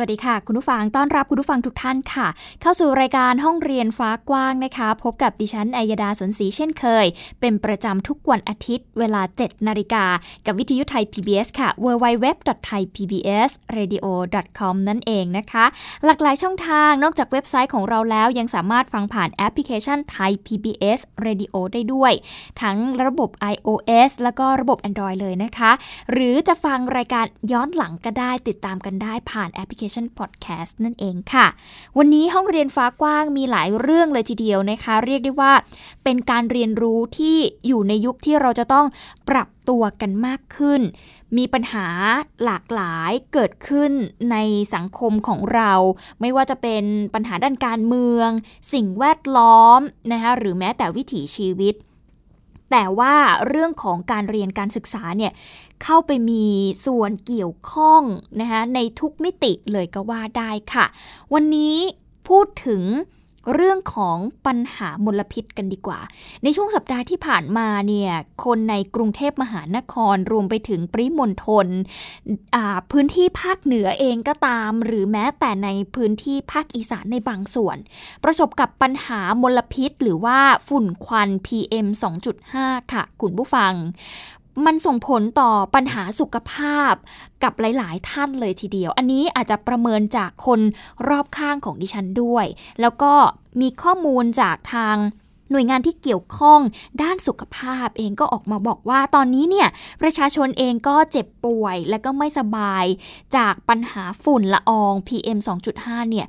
สวัสดีค่ะคุณผู้ฟังต้อนรับคุณผู้ฟังทุกท่านค่ะเข้าสู่รายการห้องเรียนฟ้ากว้างนะคะพบกับดิฉันอัยดาสนศรีเช่นเคยเป็นประจำทุกวันอาทิตย์เวลา 7:00 นกับวิทยุไทย PBS ค่ะ www.thaipbsradio.com นั่นเองนะคะหลากหลายช่องทางนอกจากเว็บไซต์ของเราแล้วยังสามารถฟังผ่านแอปพลิเคชัน Thai PBS Radio ได้ด้วยทั้งระบบ iOS แล้วก็ระบบ Android เลยนะคะหรือจะฟังรายการย้อนหลังก็ได้ติดตามกันได้ผ่านแอปพลิเคPodcast นั่นเองค่ะวันนี้ห้องเรียนฟ้ากว้างมีหลายเรื่องเลยทีเดียวนะคะเรียกได้ว่าเป็นการเรียนรู้ที่อยู่ในยุคที่เราจะต้องปรับตัวกันมากขึ้นมีปัญหาหลากหลายเกิดขึ้นในสังคมของเราไม่ว่าจะเป็นปัญหาด้านการเมืองสิ่งแวดล้อมนะคะหรือแม้แต่วิถีชีวิตแต่ว่าเรื่องของการเรียนการศึกษาเนี่ยเข้าไปมีส่วนเกี่ยวข้องนะคะในทุกมิติเลยก็ว่าได้ค่ะวันนี้พูดถึงเรื่องของปัญหามลพิษกันดีกว่าในช่วงสัปดาห์ที่ผ่านมาเนี่ยคนในกรุงเทพมหานครรวมไปถึงปริมณฑลพื้นที่ภาคเหนือเองก็ตามหรือแม้แต่ในพื้นที่ภาคอีสานในบางส่วนประสบกับปัญหามลพิษหรือว่าฝุ่นควัน PM 2.5 ค่ะคุณผู้ฟังมันส่งผลต่อปัญหาสุขภาพกับหลายๆท่านเลยทีเดียวอันนี้อาจจะประเมินจากคนรอบข้างของดิฉันด้วยแล้วก็มีข้อมูลจากทางหน่วยงานที่เกี่ยวข้องด้านสุขภาพเองก็ออกมาบอกว่าตอนนี้เนี่ยประชาชนเองก็เจ็บป่วยและก็ไม่สบายจากปัญหาฝุ่นละออง PM 2.5 เนี่ย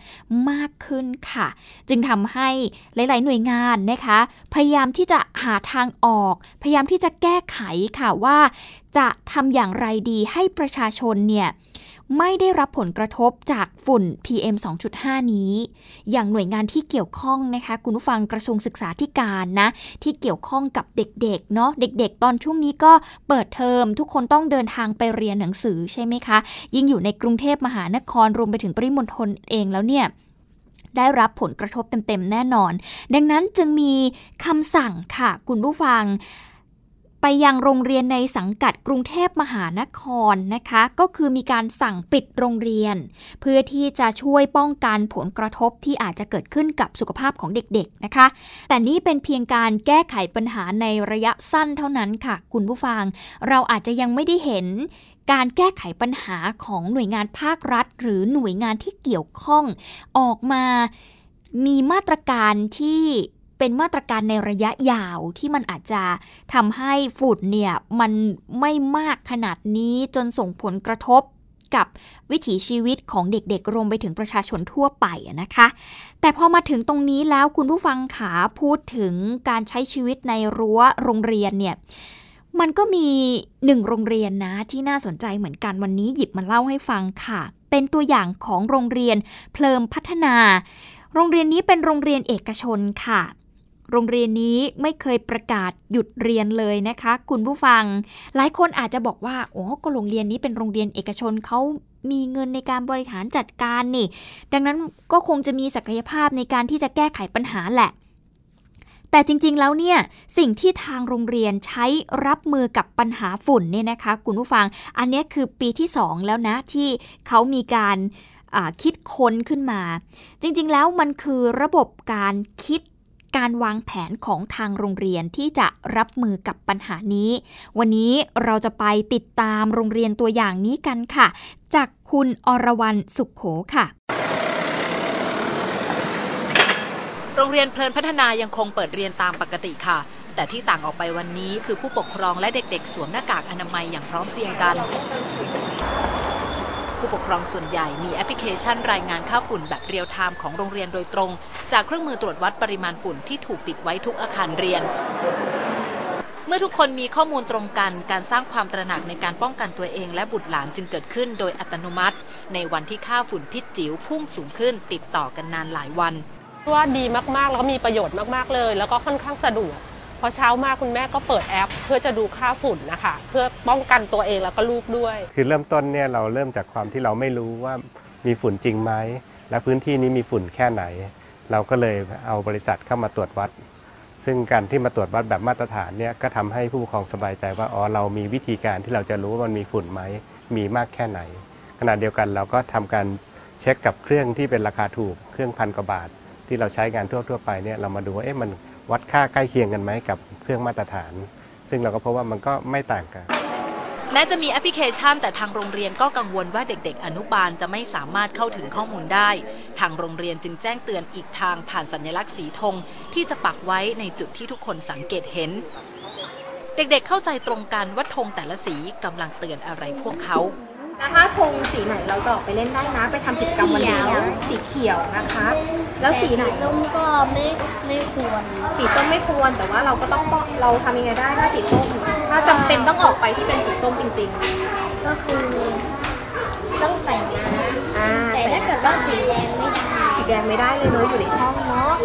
มากขึ้นค่ะจึงทำให้หลายๆหน่วยงานนะคะพยายามที่จะหาทางออกพยายามที่จะแก้ไขค่ะว่าจะทำอย่างไรดีให้ประชาชนเนี่ยไม่ได้รับผลกระทบจากฝุ่น PM 2.5 นี้อย่างหน่วยงานที่เกี่ยวข้องนะคะคุณผู้ฟังกระทรวงศึกษาธิการนะที่เกี่ยวข้องกับเด็กๆเนาะเด็กๆตอนช่วงนี้ก็เปิดเทอมทุกคนต้องเดินทางไปเรียนหนังสือใช่ไหมคะยิ่งอยู่ในกรุงเทพมหานครรวมไปถึงปริมณฑลเองแล้วเนี่ยได้รับผลกระทบเต็มๆแน่นอนดังนั้นจึงมีคำสั่งค่ะคุณผู้ฟังไปยังโรงเรียนในสังกัดกรุงเทพมหานครนะคะก็คือมีการสั่งปิดโรงเรียนเพื่อที่จะช่วยป้องกันผลกระทบที่อาจจะเกิดขึ้นกับสุขภาพของเด็กๆนะคะแต่นี่เป็นเพียงการแก้ไขปัญหาในระยะสั้นเท่านั้นค่ะคุณผู้ฟังเราอาจจะยังไม่ได้เห็นการแก้ไขปัญหาของหน่วยงานภาครัฐหรือหน่วยงานที่เกี่ยวข้องออกมามีมาตรการที่เป็นมาตรการในระยะยาวที่มันอาจจะทำให้ฝุ่นเนี่ยมันไม่มากขนาดนี้จนส่งผลกระทบกับวิถีชีวิตของเด็กๆรวมไปถึงประชาชนทั่วไปนะคะแต่พอมาถึงตรงนี้แล้วคุณผู้ฟังขาพูดถึงการใช้ชีวิตในรั้วโรงเรียนเนี่ยมันก็มีหนึ่งโรงเรียนนะที่น่าสนใจเหมือนกันวันนี้หยิบมาเล่าให้ฟังค่ะเป็นตัวอย่างของโรงเรียนเพลิมพัฒนาโรงเรียนนี้เป็นโรงเรียนเอกชนค่ะโรงเรียนนี้ไม่เคยประกาศหยุดเรียนเลยนะคะคุณผู้ฟังหลายคนอาจจะบอกว่าโอ้ก็โรงเรียนนี้เป็นโรงเรียนเอกชนเขามีเงินในการบริหารจัดการนี่ดังนั้นก็คงจะมีศักยภาพในการที่จะแก้ไขปัญหาแหละแต่จริงๆแล้วเนี่ยสิ่งที่ทางโรงเรียนใช้รับมือกับปัญหาฝุ่นเนี่ยนะคะคุณผู้ฟังอันนี้คือปีที่2แล้วนะที่เขามีการคิดค้นขึ้นมาจริงๆแล้วมันคือระบบการคิดการวางแผนของทางโรงเรียนที่จะรับมือกับปัญหานี้วันนี้เราจะไปติดตามโรงเรียนตัวอย่างนี้กันค่ะจากคุณอรวรรณสุขโขค่ะโรงเรียนเพลินพัฒนายังคงเปิดเรียนตามปกติค่ะแต่ที่ต่างออกไปวันนี้คือผู้ปกครองและเด็กๆสวมหน้ากากอนามัยอย่างพร้อมเพรียงกันผู้ปกครองส่วนใหญ่มีแอปพลิเคชันรายงานค่าฝุ่นแบบเรียลไทม์ของโรงเรียนโดยตรงจากเครื่องมือตรวจวัดปริมาณฝุ่นที่ถูกติดไว้ทุกอาคารเรียนเมื่อทุกคนมีข้อมูลตรงกันการสร้างความตระหนักในการป้องกันตัวเองและบุตรหลานจึงเกิดขึ้นโดยอัตโนมัติในวันที่ค่าฝุ่นพิษจิ๋วพุ่งสูงขึ้นติดต่อกันนานหลายวันว่าดีมากๆแล้วก็มีประโยชน์มากๆเลยแล้วก็ค่อนข้างสะดวก พอเช้ามาคุณแม่ก็เปิดแอปเพื่อจะดูค่าฝุ่นนะคะเพื่อป้องกันตัวเองแล้วก็ลูกด้วยคือเริ่มต้นเนี่ยเราเริ่มจากความที่เราไม่รู้ว่ามีฝุ่นจริงไหมและพื้นที่นี้มีฝุ่นแค่ไหนเราก็เลยเอาบริษัทเข้ามาตรวจวัดซึ่งการที่มาตรวจวัดแบบมาตรฐานเนี่ยก็ทำให้ผู้ปกครองสบายใจว่าอ๋อเรามีวิธีการที่เราจะรู้ว่ามันมีฝุ่นไหมมีมากแค่ไหนขณะเดียวกันเราก็ทำการเช็คกับเครื่องที่เป็นราคาถูกเครื่อง1,000 กว่าบาทที่เราใช้งานทั่วไปเนี่ยเรามาดูว่าเอ๊ะมันวัดค่าใกล้เคียงกันไหมกับเครื่องมาตรฐานซึ่งเราก็พบว่ามันก็ไม่ต่างกันแม้จะมีแอปพลิเคชันแต่ทางโรงเรียนก็กังวลว่าเด็กๆอนุบาลจะไม่สามารถเข้าถึงข้อมูลได้ทางโรงเรียนจึงแจ้งเตือนอีกทางผ่านสัญลักษณ์สีธงที่จะปักไว้ในจุดที่ทุกคนสังเกตเห็นเด็กๆเข้าใจตรงกันว่าธงแต่ละสีกำลังเตือนอะไรพวกเขาถ้าธงสีไหนเราจะออกไปเล่นได้นะไปทำกิจกรรมวันนี้สีเขียวนะคะแล้วสีไหนส้มก็ไม่ควรสีส้มไม่ควรแต่ว่าเราก็ต้องเราทำยังไงได้ถ้าสีส้มถ้าจำเป็นต้องออกไปที่เป็นสีส้มจริงๆก็คือต้องใส่มาแต่ถ้าเกิดว่าสีแดงไม่ได้สีแดงไม่ได้เลยเนอะอยู่ในห้องเนาะ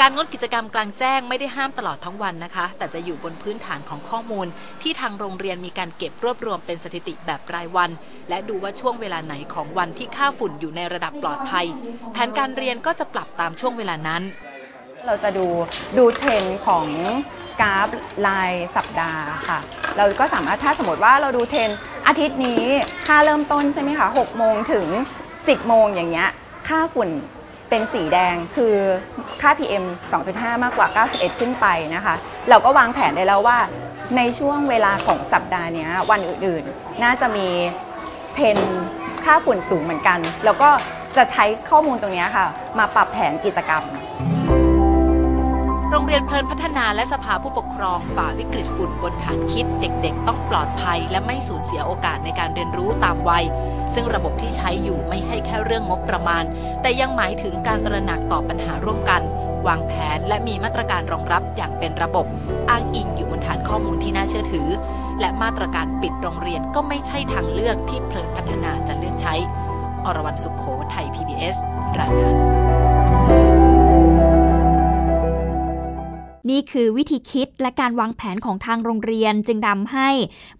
การงดกิจกรรมกลางแจ้งไม่ได้ห้ามตลอดทั้งวันนะคะแต่จะอยู่บนพื้นฐานของข้อมูลที่ทางโรงเรียนมีการเก็บรวบรวมเป็นสถิติแบบรายวันและดูว่าช่วงเวลาไหนของวันที่ค่าฝุ่นอยู่ในระดับปลอดภัยแผนการเรียนก็จะปรับตามช่วงเวลานั้นเราจะดูเทรนด์ของกราฟรายสัปดาห์ค่ะเราก็สามารถถ้าสมมติว่าเราดูเทรนด์อาทิตย์นี้ค่าเริ่มต้นใช่ไหมคะ6 โมงถึง 10 โมงอย่างเงี้ยค่าฝุ่นเป็นสีแดงคือค่า PM 2.5 มากกว่า91ขึ้นไปนะคะเราก็วางแผนได้แล้วว่าในช่วงเวลาของสัปดาห์นี้วันอื่นๆน่าจะมีเทรนด์ค่าฝุ่นสูงเหมือนกันแล้วก็จะใช้ข้อมูลตรงนี้ค่ะมาปรับแผนกิจกรรมโรงเรียนเพลินพัฒนาและสภาผู้ปกครองฝ่าวิกฤตฝุ่นบนฐานคิดเด็กๆต้องปลอดภัยและไม่สูญเสียโอกาสในการเรียนรู้ตามวัยซึ่งระบบที่ใช้อยู่ไม่ใช่แค่เรื่องงบประมาณแต่ยังหมายถึงการตระหนักต่อปัญหาร่วมกันวางแผนและมีมาตรการรองรับอย่างเป็นระบบอ้างอิงอยู่บนฐานข้อมูลที่น่าเชื่อถือและมาตรการปิดโรงเรียนก็ไม่ใช่ทางเลือกที่เพลินพัฒนาจะเลือกใช้อรวรรณ สุขโข ไทย PBS รายงานนี่คือวิธีคิดและการวางแผนของทางโรงเรียนจึงทำให้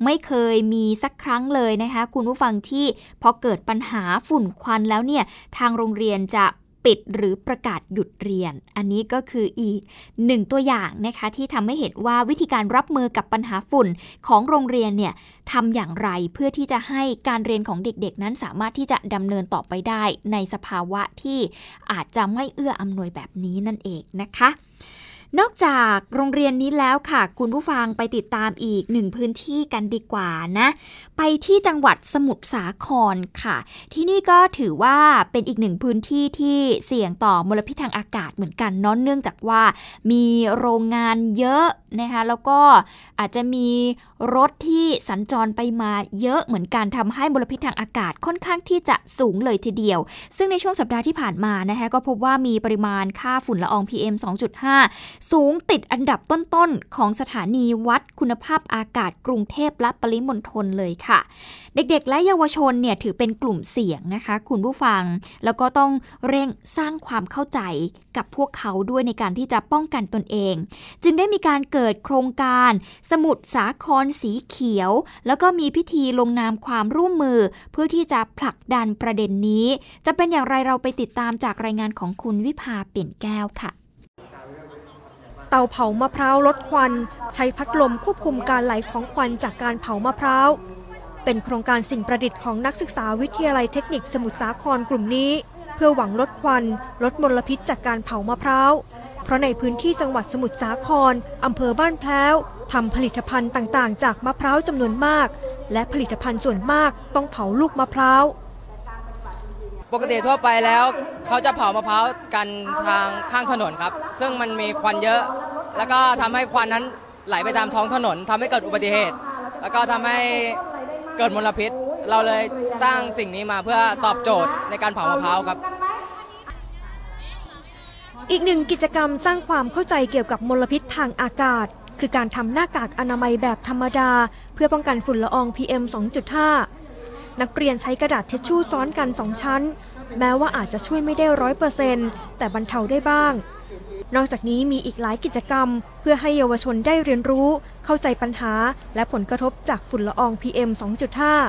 ไม่เคยมีสักครั้งเลยนะคะคุณผู้ฟังที่พอเกิดปัญหาฝุ่นควันแล้วเนี่ยทางโรงเรียนจะปิดหรือประกาศหยุดเรียนอันนี้ก็คืออีกหนึ่งตัวอย่างนะคะที่ทำให้เห็นว่าวิธีการรับมือกับปัญหาฝุ่นของโรงเรียนเนี่ยทำอย่างไรเพื่อที่จะให้การเรียนของเด็กๆนั้นสามารถที่จะดำเนินต่อไปได้ในสภาวะที่อาจจะไม่เอื้ออำนวยแบบนี้นั่นเองนะคะนอกจากโรงเรียนนี้แล้วค่ะคุณผู้ฟังไปติดตามอีกหนึ่งพื้นที่กันดีกว่านะไปที่จังหวัดสมุทรสาครค่ะที่นี่ก็ถือว่าเป็นอีกหนึ่งพื้นที่ที่เสี่ยงต่อมลพิษทางอากาศเหมือนกันเนาะเนื่องจากว่ามีโรงงานเยอะนะคะแล้วก็อาจจะมีรถที่สัญจรไปมาเยอะเหมือนกันทำให้มลพิษทางอากาศค่อนข้างที่จะสูงเลยทีเดียวซึ่งในช่วงสัปดาห์ที่ผ่านมานะคะก็พบว่ามีปริมาณค่าฝุ่นละออง PM 2.5สูงติดอันดับต้นๆของสถานีวัดคุณภาพอากาศกรุงเทพและปริมณฑลเลยค่ะเด็กๆและเยาวชนเนี่ยถือเป็นกลุ่มเสี่ยงนะคะคุณผู้ฟังแล้วก็ต้องเร่งสร้างความเข้าใจกับพวกเขาด้วยในการที่จะป้องกันตนเองจึงได้มีการเกิดโครงการสมุทรสาครสีเขียวแล้วก็มีพิธีลงนามความร่วมมือเพื่อที่จะผลักดันประเด็นนี้จะเป็นอย่างไรเราไปติดตามจากรายงานของคุณวิภาเปี่ยนแก้วค่ะเตาเผามะพร้าวลดควันใช้พัดลมควบคุมการไหลของควันจากการเผามะพร้าวเป็นโครงการสิ่งประดิษฐ์ของนักศึกษาวิทยาลัยเทคนิคสมุทรสาครกลุ่มนี้เพื่อหวังลดควันลดมลพิษจากการเผามะพร้าวเพราะในพื้นที่จังหวัดสมุทรสาครอำเภอบ้านแพ้วทำผลิตภัณฑ์ต่างๆจากมะพร้าวจำนวนมากและผลิตภัณฑ์ส่วนมากต้องเผาลูกมะพร้าวปกติทั่วไปแล้วเขาจะเผามะพร้าวกันทางข้างถนนครับซึ่งมันมีควันเยอะแล้วก็ทำให้ควันนั้นไหลไปตามท้องถนนทำให้เกิดอุบัติเหตุแล้วก็ทำให้เกิดมลพิษเราเลยสร้างสิ่งนี้มาเพื่อตอบโจทย์ในการเผามะพร้าวครับอีกหนึ่งกิจกรรมสร้างความเข้าใจเกี่ยวกับมลพิษทางอากาศคือการทำหน้ากากอนามัยแบบธรรมดาเพื่อป้องกันฝุ่นละออง PM 2.5นักเรียนใช้กระดาษทิชชู่ซ้อนกัน2 ชั้นแม้ว่าอาจจะช่วยไม่ได้ 100% แต่บรรเทาได้บ้าง นอกจากนี้มีอีกหลายกิจกรรมเพื่อให้เยาวชนได้เรียนรู้เข้าใจปัญหาและผลกระทบจากฝุ่นละออง PM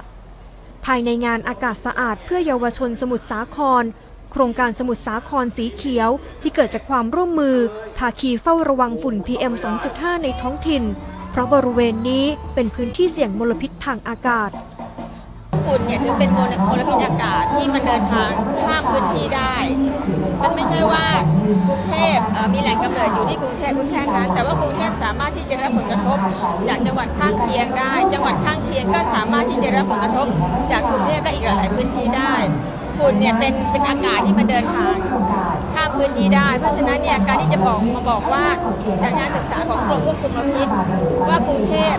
2.5 ภายในงานอากาศสะอาดเพื่อเยาวชนสมุทรสาครโครงการสมุทรสาครสีเขียวที่เกิดจากความร่วมมือภาคีเฝ้าระวังฝุ่น PM 2.5 ในท้องถิ่นเพราะบริเวณนี้เป็นพื้นที่เสี่ยงมลพิษทางอากาศฝุ่นเนี่ยถือเป็นมลพิษอากาศที่มันเดินทางข้ามพื้นที่ได้มันไม่ใช่ว่ากรุงเทพมีแหล่งกำเนิดอยู่ที่กรุงเทพแค่นั้นแต่ว่ากรุงเทพสามารถที่จะรับผลกระทบจากจังหวัดข้างเคียงได้จังหวัดข้างเคียงก็สามารถที่จะรับผลกระทบจากกรุงเทพและอีกหลายพื้นที่ได้ฝุ่นเนี่ยเป็นอากาศที่มันเดินทางข้ามพื้นที่ได้เพราะฉะนั้นเนี่ยการที่จะมาบอกว่าจากการศึกษาของกรมควบคุมมลพิษว่ากรุงเทพ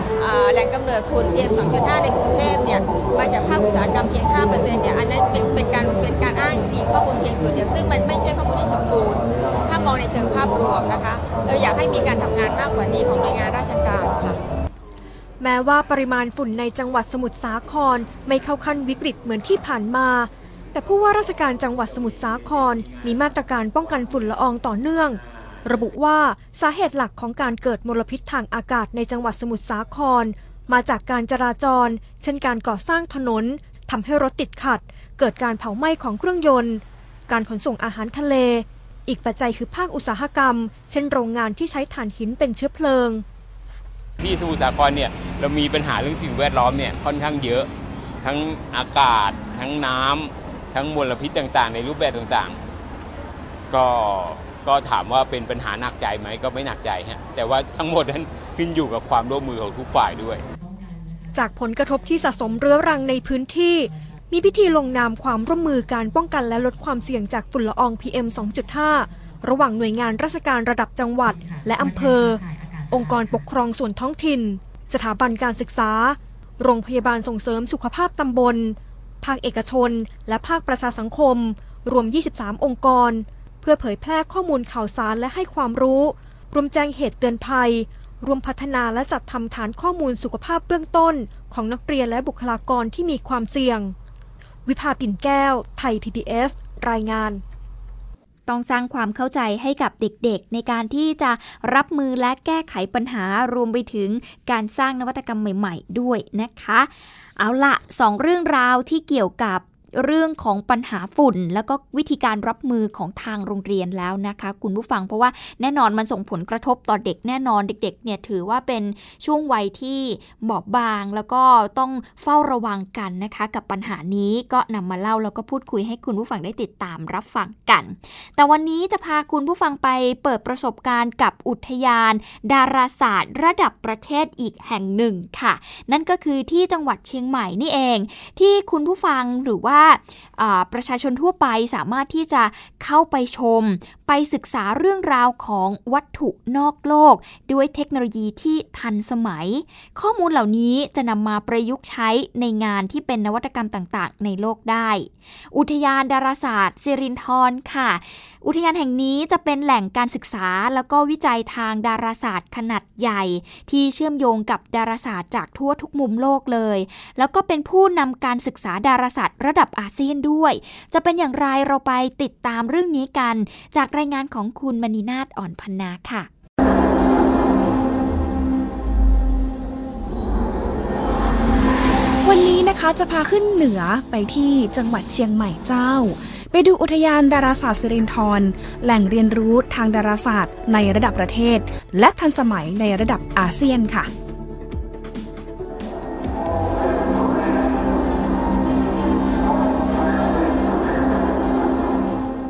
แหล่งกำเนิดฝุ่น PM 2.5 ในกรุงเทพเนี่ยมาจากภาคอุตสาหกรรมเพียง 5% เนี่ยอันนั้นเป็นการอ้างอิงข้อมูลเพียงส่วนเดียวซึ่งมันไม่ใช่ข้อมูลที่สมบูรณ์ถ้ามองในเชิงภาพรวมนะคะเราอยากให้มีการทำงานมากกว่านี้ของหน่วยงานราชการค่ะแม้ว่าปริมาณฝุ่นในจังหวัดสมุทรสาครไม่เข้าขั้นวิกฤตเหมือนที่ผ่านมาแต่ผู้ว่าราชการจังหวัดสมุทรสาครมีมาตรการป้องกันฝุ่นละอองต่อเนื่องระบุว่าสาเหตุหลักของการเกิดมลพิษทางอากาศในจังหวัดสมุทรสาครมาจากการจราจรเช่นการก่อสร้างถนนทำให้รถติดขัดเกิดการเผาไหม้ของเครื่องยนต์การขนส่งอาหารทะเลอีกปัจจัยคือภาคอุตสาหกรรมเช่นโรงงานที่ใช้ถ่านหินเป็นเชื้อเพลิงที่สมุทรสาครเนี่ยเรามีปัญหาเรื่องสิ่งแวดล้อมเนี่ยค่อนข้างเยอะทั้งอากาศทั้งน้ำทั้งมลพิษต่างๆในรูปแบบต่างๆก็ถามว่าเป็นปัญหาหนักใจไหมก็ไม่หนักใจฮะแต่ว่าทั้งหมดนั้นขึ้นอยู่กับความร่วมมือของทุกฝ่ายด้วยจากผลกระทบที่สะสมเรื้อรังในพื้นที่มีพิธีลงนามความร่วมมือการป้องกันและลดความเสี่ยงจากฝุ่นละออง PM 2.5 ระหว่างหน่วยงานราชการระดับจังหวัดและอำเภอองค์กรปกครองส่วนท้องถิ่นสถาบันการศึกษาโรงพยาบาลส่งเสริมสุขภาพตำบลภาคเอกชนและภาคประชาสังคมรวม 23 องค์กรเพื่อเผยแพร่ข้อมูลข่าวสารและให้ความรู้รวมแจ้งเหตุเตือนภัยรวมพัฒนาและจัดทำฐานข้อมูลสุขภาพเบื้องต้นของนักเรียนและบุคลากรที่มีความเสี่ยงวิภา ปิ่นแก้วไทย PBS รายงานต้องสร้างความเข้าใจให้กับเด็กๆในการที่จะรับมือและแก้ไขปัญหารวมไปถึงการสร้างนวัตกรรมใหม่ๆด้วยนะคะเอาละ2เรื่องราวที่เกี่ยวกับเรื่องของปัญหาฝุ่นแล้วก็วิธีการรับมือของทางโรงเรียนแล้วนะคะคุณผู้ฟังเพราะว่าแน่นอนมันส่งผลกระทบต่อเด็กแน่นอนเด็กๆเนี่ยถือว่าเป็นช่วงวัยที่บอบบางแล้วก็ต้องเฝ้าระวังกันนะคะกับปัญหานี้ก็นำมาเล่าแล้วก็พูดคุยให้คุณผู้ฟังได้ติดตามรับฟังกันแต่วันนี้จะพาคุณผู้ฟังไปเปิดประสบการณ์กับอุทยานดาราศาสตร์ระดับประเทศอีกแห่งหนึ่งค่ะนั่นก็คือที่จังหวัดเชียงใหม่นี่เองที่คุณผู้ฟังหรือว่าประชาชนทั่วไปสามารถที่จะเข้าไปชมไปศึกษาเรื่องราวของวัตถุนอกโลกด้วยเทคโนโลยีที่ทันสมัยข้อมูลเหล่านี้จะนำมาประยุกต์ใช้ในงานที่เป็นนวัตกรรมต่างๆในโลกได้อุทยานดาราศาสตร์สิรินธรค่ะอุทยานแห่งนี้จะเป็นแหล่งการศึกษาแล้วก็วิจัยทางดาราศาสตร์ขนาดใหญ่ที่เชื่อมโยงกับดาราศาสตร์จากทั่วทุกมุมโลกเลยแล้วก็เป็นผู้นำการศึกษาดาราศาสตร์ระดับอาเซียนด้วยจะเป็นอย่างไรเราไปติดตามเรื่องนี้กันจากรายงานของคุณมณีนาฏอ่อนพรรณาค่ะวันนี้นะคะจะพาขึ้นเหนือไปที่จังหวัดเชียงใหม่เจ้าไปดูอุทยานดาราศาสตร์สิรินธรแหล่งเรียนรู้ทางดาราศาสตร์ในระดับประเทศและทันสมัยในระดับอาเซียนค่ะ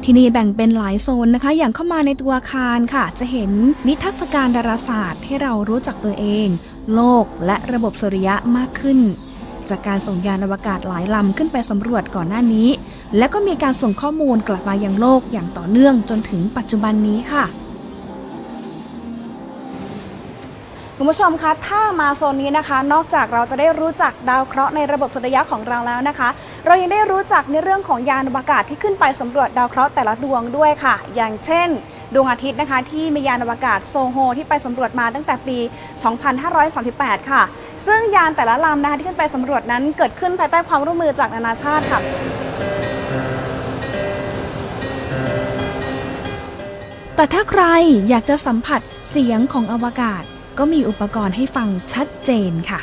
ที่นี่แบ่งเป็นหลายโซนนะคะอย่างเข้ามาในตัวอาคารค่ะจะเห็นนิทรรศการดาราศาสตร์ให้เรารู้จักตัวเองโลกและระบบสุริยะมากขึ้นจากการส่งยานอวกาศหลายลำขึ้นไปสำรวจก่อนหน้านี้และก็มีการส่งข้อมูลกลับมายังโลกอย่างต่อเนื่องจนถึงปัจจุบันนี้ค่ะคุณผู้ชมคะถ้ามาโซนนี้นะคะนอกจากเราจะได้รู้จักดาวเคราะห์ในระบบสุริยะของเราแล้วนะคะเรายังได้รู้จักในเรื่องของยานอวกาศที่ขึ้นไปสำรวจดาวเคราะห์แต่ละดวงด้วยค่ะอย่างเช่นดวงอาทิตย์นะคะที่มียานอวกาศโซโฮที่ไปสำรวจมาตั้งแต่ปี 2538 ค่ะซึ่งยานแต่ละลำนะคะที่ขึ้นไปสำรวจนั้นเกิดขึ้นภายใต้ความร่วมมือจากนานาชาติค่ะ แต่ถ้าใครอยากจะสัมผัสเสียงของอวกาศก็มีอุปกรณ์ให้ฟังชัดเจนค่ะ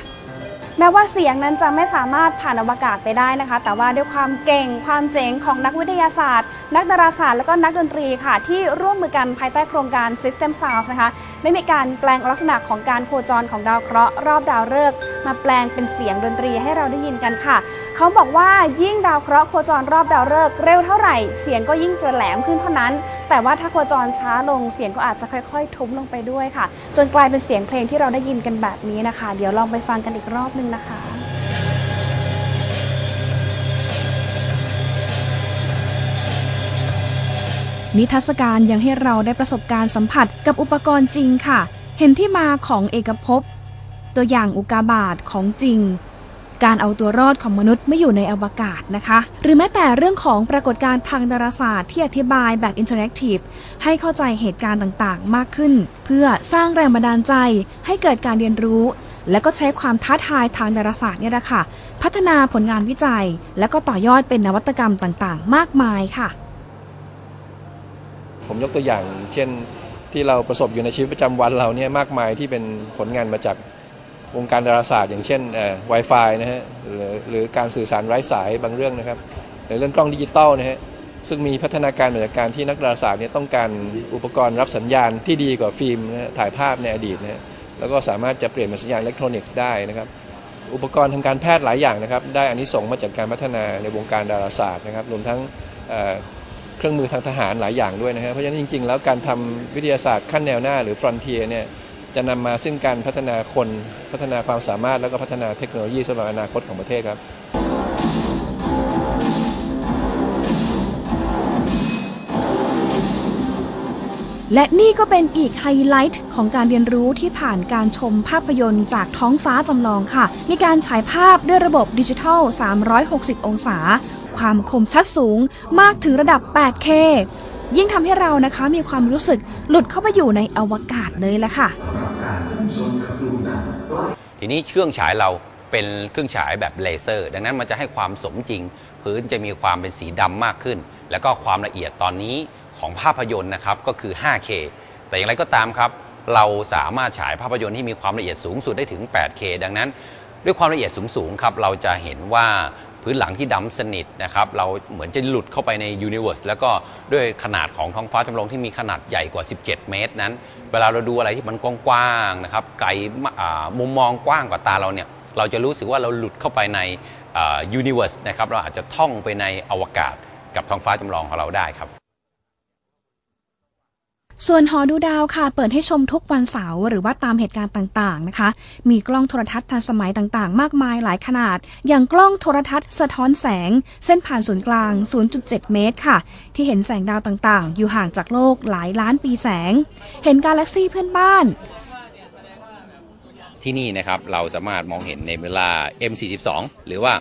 แม้ว่าเสียงนั้นจะไม่สามารถผ่านอวกาศไปได้นะคะแต่ว่าด้วยความเก่งความเจ๋งของนักวิทยาศาสตร์นักดาราศาสตร์และก็นักดนตรีค่ะที่ร่วมมือกันภายใต้โครงการ System Sounds นะคะได้มีการแปลงลักษณะของการโคจรของดาวเคราะห์รอบดาวฤกษ์มาแปลงเป็นเสียงดนตรีให้เราได้ยินกันค่ะเขาบอกว่ายิ่งดาวเคราะห์โคจรรอบดาวฤกษ์เร็วเท่าไหร่เสียงก็ยิ่งจะแหลมขึ้นเท่านั้นแต่ว่าถ้าโคจรช้าลงเสียงก็อาจจะค่อยๆทุ้มลงไปด้วยค่ะจนกลายเป็นเสียงเพลงที่เราได้ยินกันแบบนี้นะคะเดี๋ยวลองไปฟังกันอีกรอบนึงนะคะนิทรรศการยังให้เราได้ประสบการณ์สัมผัสกับอุปกรณ์จริงค่ะเห็นที่มาของเอกภพตัวอย่างอุกาบาตของจริงการเอาตัวรอดของมนุษย์ไม่อยู่ในอวกาศนะคะหรือแม้แต่เรื่องของปรากฏการณ์ทางดาราศาสตร์ที่อธิบายแบบอินเทอร์แอคทีฟให้เข้าใจเหตุการณ์ต่างๆมากขึ้นเพื่อสร้างแรงบันดาลใจให้เกิดการเรียนรู้และก็ใช้ความท้าทายทางดาราศาสตร์เนี่ยแหละค่ะพัฒนาผลงานวิจัยและก็ต่อยอดเป็นนวัตกรรมต่างๆมากมายค่ะผมยกตัวอย่างเช่นที่เราประสบอยู่ในชีวิตประจำวันเราเนี่ยมากมายที่เป็นผลงานมาจากวงการดาราศาสตร์อย่างเช่น Wi-Fi นะฮะหรือการสื่อสารไร้สายบางเรื่องนะครับหรือเรื่องกล้องดิจิตอลนะฮะซึ่งมีพัฒนาการมาจากการที่นักดาราศาสตร์เนี่ยต้องการอุปกรณ์รับสัญญาณที่ดีกว่าฟิล์มนะถ่ายภาพในอดีตนะฮะแล้วก็สามารถจะเปลี่ยนเป็นสัญญาณอิเล็กทรอนิกส์ได้นะครับอุปกรณ์ทางการแพทย์หลายอย่างนะครับได้อานิสงส์มาจากการพัฒนาในวงการดาราศาสตร์นะครับรวมทั้งเครื่องมือทางทหารหลายอย่างด้วยนะฮะเพราะฉะนั้นจริงๆแล้วการทำวิทยาศาสตร์ขั้นแนวหน้าหรือ Frontier เนี่ยจะนำมาซึ่งการพัฒนาคนพัฒนาความสามารถแล้วก็พัฒนาเทคโนโลยีสำหรับอนาคตของประเทศครับและนี่ก็เป็นอีกไฮไลท์ของการเรียนรู้ที่ผ่านการชมภาพยนตร์จากท้องฟ้าจำลองค่ะมีการฉายภาพด้วยระบบดิจิทัล360 องศาความคมชัดสูงมากถึงระดับ 8K ยิ่งทำให้เรานะคะมีความรู้สึกหลุดเข้าไปอยู่ในอวกาศเลยละค่ะทีนี้เครื่องฉายเราเป็นเครื่องฉายแบบเลเซอร์ดังนั้นมันจะให้ความสมจริงพื้นจะมีความเป็นสีดำมากขึ้นแล้วก็ความละเอียดตอนนี้ของภาพยนตร์นะครับก็คือ 5K แต่อย่างไรก็ตามครับเราสามารถฉายภาพยนตร์ที่มีความละเอียดสูงสุดได้ถึง 8K ดังนั้นด้วยความละเอียดสูงๆครับเราจะเห็นว่าพื้นหลังที่ดำสนิทนะครับเราเหมือนจะหลุดเข้าไปในยูนิเวอร์สแล้วก็ด้วยขนาดของท้องฟ้าจำลองที่มีขนาดใหญ่กว่า17เมตรนั้นเวลาเราดูอะไรที่มันกว้างๆนะครับไกลมุมมองกว้างกว่าตาเราเนี่ยเราจะรู้สึกว่าเราหลุดเข้าไปในยูนิเวอร์สนะครับเราอาจจะท่องไปในอวกาศกับท้องฟ้าจำลองของเราได้ครับส่วนหอดูดาวค่ะเปิดให้ชมทุกวันเสาร์หรือว่าตามเหตุการณ์ต่างๆนะคะมีกล้องโทรทัศน์ทันสมัยต่างๆมากมายหลายขนาดอย่างกล้องโทรทัศน์สะท้อนแสงเส้นผ่านศูนย์กลาง 0.7 เมตรค่ะที่เห็นแสงดาวต่างๆอยู่ห่างจากโลกหลายล้านปีแสงเห็นกาแล็กซี่เพื่อนบ้านที่นี่นะครับเราสามารถมองเห็นเนบิวลา M42 หรือว่า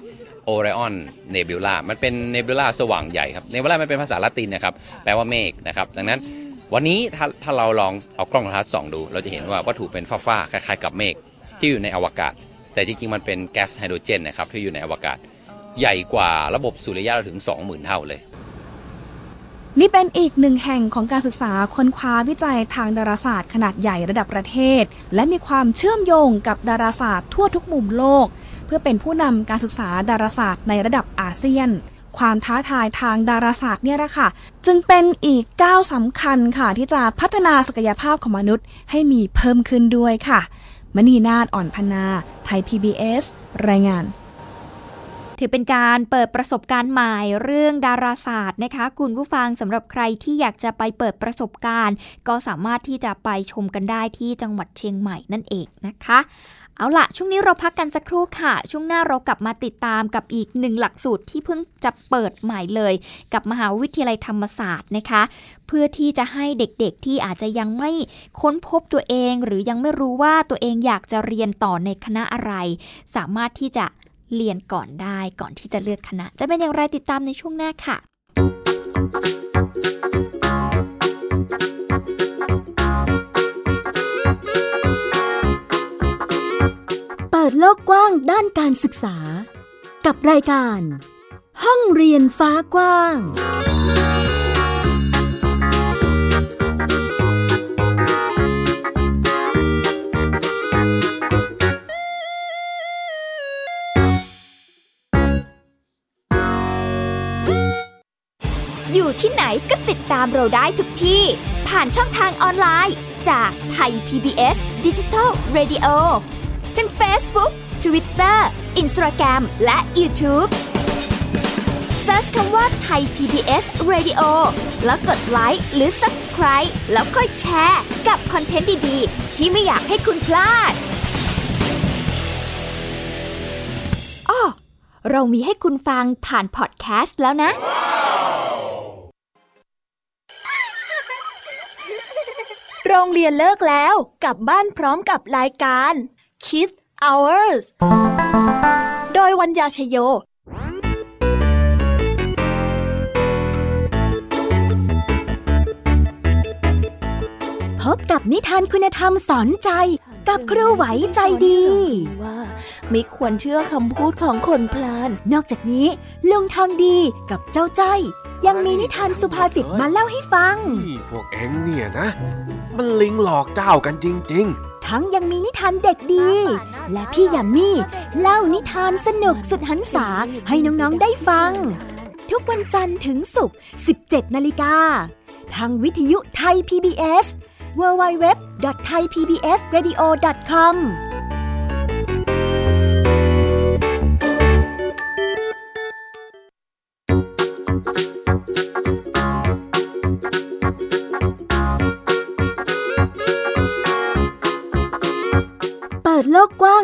Orion Nebula มันเป็นเนบิวลาสว่างใหญ่ครับเนบิวลามันเป็นภาษาละตินนะครับแปลว่าเมฆนะครับดังนั้นวันนี้ถ้าเราลองเอากล้องโทรทัศน์ส่องดูเราจะเห็นว่าวัตถุเป็นฟ้าๆคล้ายๆกับเมฆที่อยู่ในอวกาศแต่จริงๆมันเป็นแก๊สไฮโดรเจนนะครับที่อยู่ในอวกาศใหญ่กว่าระบบสุริยะเราถึง 20,000 เท่าเลยนี่เป็นอีกหนึ่งแห่งของการศึกษาค้นคว้าวิจัยทางดาราศาสตร์ขนาดใหญ่ระดับประเทศและมีความเชื่อมโยงกับดาราศาสตร์ทั่วทุกมุมโลกเพื่อเป็นผู้นำการศึกษาดาราศาสตร์ในระดับอาเซียนความท้าทายทางดาราศาสตร์เนี่ยแหละค่ะจึงเป็นอีกก้าวสำคัญค่ะที่จะพัฒนาศักยภาพของมนุษย์ให้มีเพิ่มขึ้นด้วยค่ะมณีนาฏ อ่อนพนา ไทย PBS รายงานถือเป็นการเปิดประสบการณ์ใหม่เรื่องดาราศาสตร์นะคะคุณผู้ฟังสำหรับใครที่อยากจะไปเปิดประสบการณ์ก็สามารถที่จะไปชมกันได้ที่จังหวัดเชียงใหม่นั่นเองนะคะเอาล่ะช่วงนี้เราพักกันสักครู่ค่ะช่วงหน้าเรากลับมาติดตามกับอีกหนึ่งหลักสูตรที่เพิ่งจะเปิดใหม่เลยกับมหาวิทยาลัยธรรมศาสตร์นะคะเพื่อที่จะให้เด็กๆที่อาจจะยังไม่ค้นพบตัวเองหรือยังไม่รู้ว่าตัวเองอยากจะเรียนต่อในคณะอะไรสามารถที่จะเรียนก่อนได้ก่อนที่จะเลือกคณะจะเป็นอย่างไรติดตามในช่วงหน้าค่ะเปิดโลกกว้างด้านการศึกษากับรายการห้องเรียนฟ้ากว้าง อยู่ที่ไหนก็ติดตามเราได้ทุกที่ผ่านช่องทางออนไลน์จาก Thai PBS Digital Radio ทั้ง Facebook Twitter Instagram และ YouTube Search คำว่า Thai PBS Radio แล้วกดไลค์หรือ Subscribe แล้วค่อยแชร์กับคอนเทนต์ดีๆที่ไม่อยากให้คุณพลาดอ้อเรามีให้คุณฟังผ่านพอดแคสต์แล้วนะโรงเรียนเลิกแล้วกลับบ้านพร้อมกับรายการ Kids Hours โดยวัญญาชโยพบกับนิทานคุณธรรมสอนใจกับครูไหวใจดีว่าไม่ควรเชื่อคำพูดของคนพลานนอกจากนี้ลุงทองดีกับเจ้าจ้อยยังมีนิทานสุภาษิตมาเล่าให้ฟังพวกเอ็งเนี่ยนะมันลิงหลอกเจ้ากันจริงๆทั้งยังมีนิทานเด็กดีและพี่ยามี่เล่านิทานสนุกสุดหรรษาให้น้องๆได้ฟังทุกวันจันทร์ถึงศุกร์ 17:00 น.ทางวิทยุไทย PBS www.thaipbsradio.com เปิดโลกกว้าง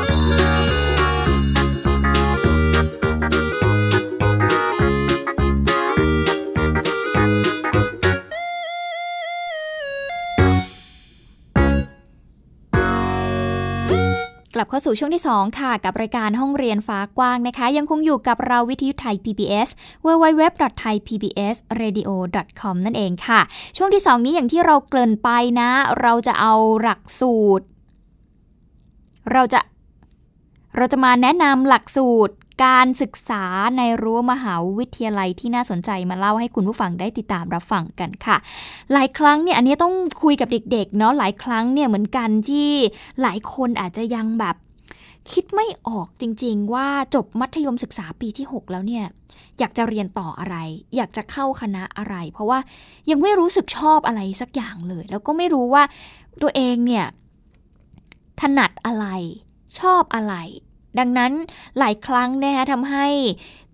กลับเข้าสู่ช่วงที่2ค่ะกับรายการห้องเรียนฟ้ากว้างนะคะยังคงอยู่กับเราวิทยุไทย PBS www.thaipbsradio.com นั่นเองค่ะช่วงที่2นี้อย่างที่เราเกริ่นไปนะเราจะเอาหลักสูตรเราจะมาแนะนำหลักสูตรการศึกษาในรั้วมหาวิทยาลัยที่น่าสนใจมาเล่าให้คุณผู้ฟังได้ติดตามรับฟังกันค่ะหลายครั้งเนี่ยอันนี้ต้องคุยกับเด็กๆเนาะหลายครั้งเนี่ยเหมือนกันที่หลายคนอาจจะยังแบบคิดไม่ออกจริงๆว่าจบมัธยมศึกษาปีที่6แล้วเนี่ยอยากจะเรียนต่ออะไรอยากจะเข้าคณะอะไรเพราะว่ายังไม่รู้สึกชอบอะไรสักอย่างเลยแล้วก็ไม่รู้ว่าตัวเองเนี่ยถนัดอะไรชอบอะไรดังนั้นหลายครั้งนะคะทำให้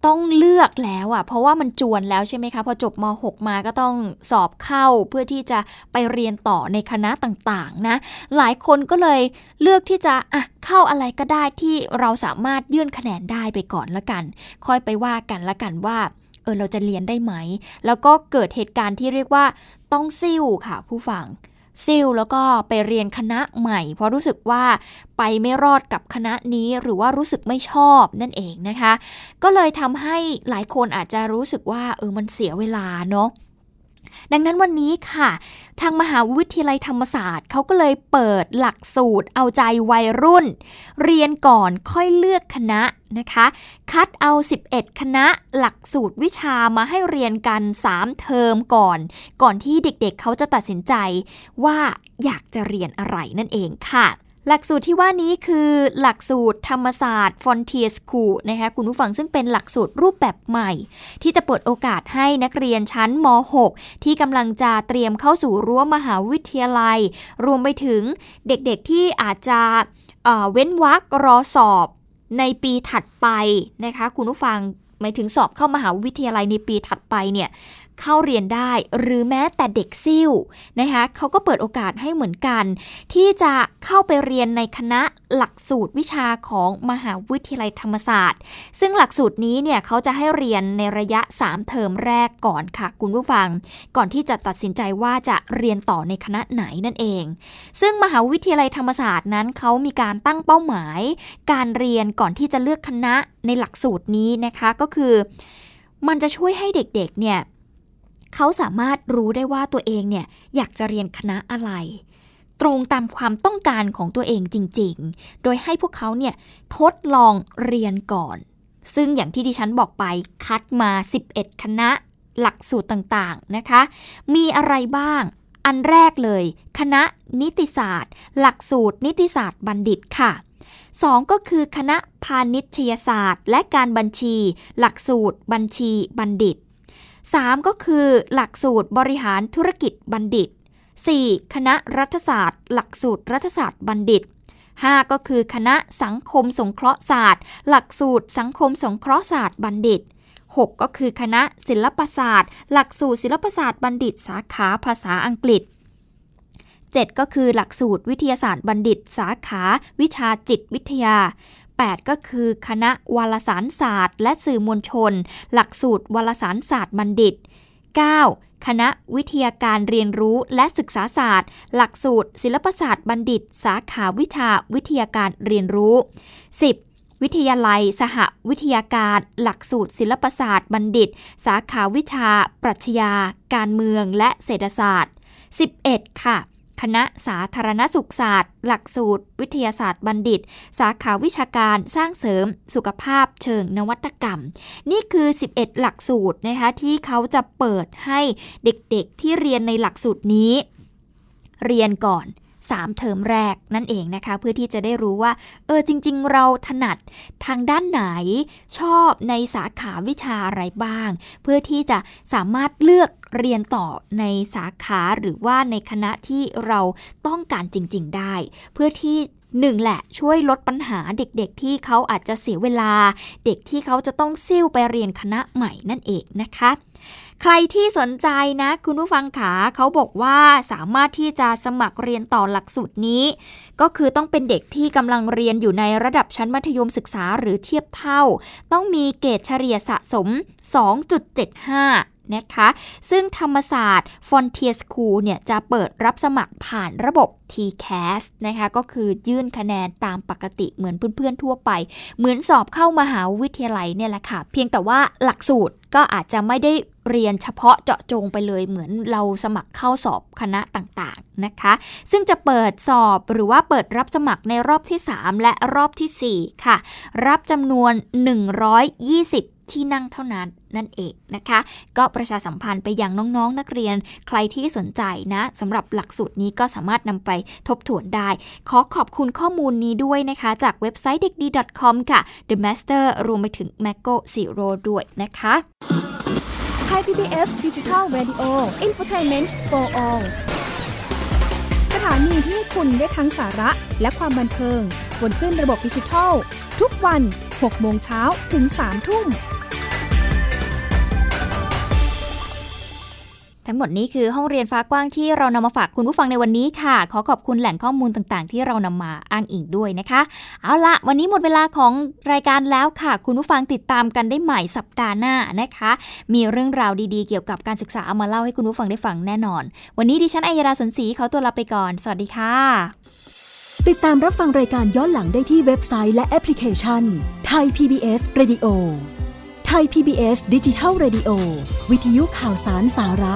ต้องเลือกแล้วอ่ะเพราะว่ามันจวนแล้วใช่ไหมคะพอจบม.6 มาก็ต้องสอบเข้าเพื่อที่จะไปเรียนต่อในคณะต่างๆนะหลายคนก็เลยเลือกที่จะเข้าอะไรก็ได้ที่เราสามารถยื่นคะแนนได้ไปก่อนละกันค่อยไปว่ากันละกันว่าเราจะเรียนได้ไหมแล้วก็เกิดเหตุการณ์ที่เรียกว่าต้องซิ่วค่ะผู้ฟังซิ่วแล้วก็ไปเรียนคณะใหม่เพราะรู้สึกว่าไปไม่รอดกับคณะนี้หรือว่ารู้สึกไม่ชอบนั่นเองนะคะก็เลยทำให้หลายคนอาจจะรู้สึกว่ามันเสียเวลาเนาะดังนั้นวันนี้ค่ะทางมหาวิทยาลัยธรรมศาสตร์เขาก็เลยเปิดหลักสูตรเอาใจวัยรุ่นเรียนก่อนค่อยเลือกคณะนะคะคัดเอา11คณะหลักสูตรวิชามาให้เรียนกัน3เทอมก่อนที่เด็กๆ เขาจะตัดสินใจว่าอยากจะเรียนอะไรนั่นเองค่ะหลักสูตรที่ว่านี้คือหลักสูตรธรรมศาสตร์ Frontier School นะคะคุณผู้ฟังซึ่งเป็นหลักสูตรรูปแบบใหม่ที่จะเปิดโอกาสให้นักเรียนชั้นม.6 ที่กำลังจะเตรียมเข้าสู่รั้วมหาวิทยาลัยรวมไปถึงเด็กๆที่อาจจะเว้นวรรครอสอบในปีถัดไปนะคะคุณผู้ฟังหมายถึงสอบเข้ามหาวิทยาลัยในปีถัดไปเนี่ยเข้าเรียนได้หรือแม้แต่เด็กซิ่วนะคะเขาก็เปิดโอกาสให้เหมือนกันที่จะเข้าไปเรียนในคณะหลักสูตรวิชาของมหาวิทยาลัยธรรมศาสตร์ซึ่งหลักสูตรนี้เนี่ยเขาจะให้เรียนในระยะ3เทอมแรกก่อนค่ะคุณผู้ฟังก่อนที่จะตัดสินใจว่าจะเรียนต่อในคณะไหนนั่นเองซึ่งมหาวิทยาลัยธรรมศาสตร์นั้นเขามีการตั้งเป้าหมายการเรียนก่อนที่จะเลือกคณะในหลักสูตรนี้นะคะก็คือมันจะช่วยให้เด็กๆเนี่ยเขาสามารถรู้ได้ว่าตัวเองเนี่ยอยากจะเรียนคณะอะไรตรงตามความต้องการของตัวเองจริงๆโดยให้พวกเขาเนี่ยทดลองเรียนก่อนซึ่งอย่างที่ดิฉันบอกไปคัดมา11คณะหลักสูตรต่างๆนะคะมีอะไรบ้างอันแรกเลยคณะนิติศาสตร์หลักสูตรนิติศาสตร์บัณฑิตค่ะ 2ก็คือคณะพาณิชยศาสตร์และการบัญชีหลักสูตรบัญชีบัณฑิต3ก็คือหลักสูตรบริหารธุรกิจบัณฑิต4คณะรัฐศาสตร์หลักสูตรรัฐศาสตร์บัณฑิต5ก็คือคณะสังคมสงเคราะห์ศาสตร์หลักสูตรสังคมสงเคราะห์ศาสตร์บัณฑิต6ก็คือคณะศิลปศาสตร์หลักสูตรศิลปศาสตร์บัณฑิตสาขาภาษาอังกฤษ7ก็คือหลักสูตรวิทยาศาสตร์บัณฑิตสาขาวิชาจิตวิทยา8ก็คือคณะวารสารศาสตร์และสื่อมวลชนหลักสูตรวารสารศาสตร์บัณฑิต9คณะวิทยาการเรียนรู้และศึกษาศาสตร์หลักสูตรศิลปศาสตร์บัณฑิตสาขาวิชาวิทยาการเรียนรู้10วิทยาลัยสหวิทยาการหลักสูตรศิลปศาสตร์บัณฑิตสาขาวิชาปรัชญาการเมืองและเศรษฐศาสตร์11ค่ะคณะสาธารณสุขศาสตร์หลักสูตรวิทยาศาสตร์บัณฑิตสาขาวิชาการสร้างเสริมสุขภาพเชิงนวัตกรรมนี่คือ11หลักสูตรนะคะที่เขาจะเปิดให้เด็กๆที่เรียนในหลักสูตรนี้เรียนก่อน3 เทอมแรกนั่นเองนะคะเพื่อที่จะได้รู้ว่าจริงๆเราถนัดทางด้านไหนชอบในสาขาวิชาอะไรบ้างเพื่อที่จะสามารถเลือกเรียนต่อในสาขาหรือว่าในคณะที่เราต้องการจริงๆได้เพื่อที่1แหละช่วยลดปัญหาเด็กๆที่เขาอาจจะเสียเวลาเด็กที่เขาจะต้องซิ่วไปเรียนคณะใหม่นั่นเองนะคะใครที่สนใจนะคุณผู้ฟังขาเขาบอกว่าสามารถที่จะสมัครเรียนต่อหลักสูตรนี้ก็คือต้องเป็นเด็กที่กำลังเรียนอยู่ในระดับชั้นมัธยมศึกษาหรือเทียบเท่าต้องมีเกรดเฉลี่ยสะสม 2.75นะคะซึ่งธรรมศาสตร์ Frontier School เนี่ยจะเปิดรับสมัครผ่านระบบ TCAS นะคะก็คือยื่นคะแนนตามปกติเหมือนเพื่อนๆทั่วไปเหมือนสอบเข้ามหาวิทยาลัยเนี่ยแหละค่ะเพียงแต่ว่าหลักสูตรก็อาจจะไม่ได้เรียนเฉพาะเจาะจงไปเลยเหมือนเราสมัครเข้าสอบคณะต่างๆนะคะซึ่งจะเปิดสอบหรือว่าเปิดรับสมัครในรอบที่3และรอบที่4ค่ะรับจำนวน120ที่นั่งเท่านั้นนั่นเองนะคะก็ประชาสัมพันธ์ไปยังน้องๆ นักเรียนใครที่สนใจนะสำหรับหลักสูตรนี้ก็สามารถนำไปทบทวนได้ขอขอบคุณข้อมูลนี้ด้วยนะคะจากเว็บไซต์เด็กดี .com ค่ะ The Master รวมไปถึง Mago Zero ด้วยนะคะ Thai PBS Digital Radio Infotainment for All สถานีที่คุณได้ทั้งสาระและความบันเทิงบนคลื่นระบบดิจิทัลทุกวัน6โมงเช้าถึง3ทุ่มทั้งหมดนี้คือห้องเรียนฟ้ากว้างที่เรานำมาฝากคุณผู้ฟังในวันนี้ค่ะขอขอบคุณแหล่งข้อมูลต่างๆที่เรานำมาอ้างอิงด้วยนะคะเอาละวันนี้หมดเวลาของรายการแล้วค่ะคุณผู้ฟังติดตามกันได้ใหม่สัปดาห์หน้านะคะมีเรื่องราวดีๆเกี่ยวกับการศึกษาเอามาเล่าให้คุณผู้ฟังได้ฟังแน่นอนวันนี้ดิฉันอัยราสนศรีขอตัวลาไปก่อนสวัสดีค่ะติดตามรับฟังรายการย้อนหลังได้ที่เว็บไซต์และแอปพลิเคชัน Thai PBS Radio Thai PBS Digital Radio วิทยุข่าวสารสาระ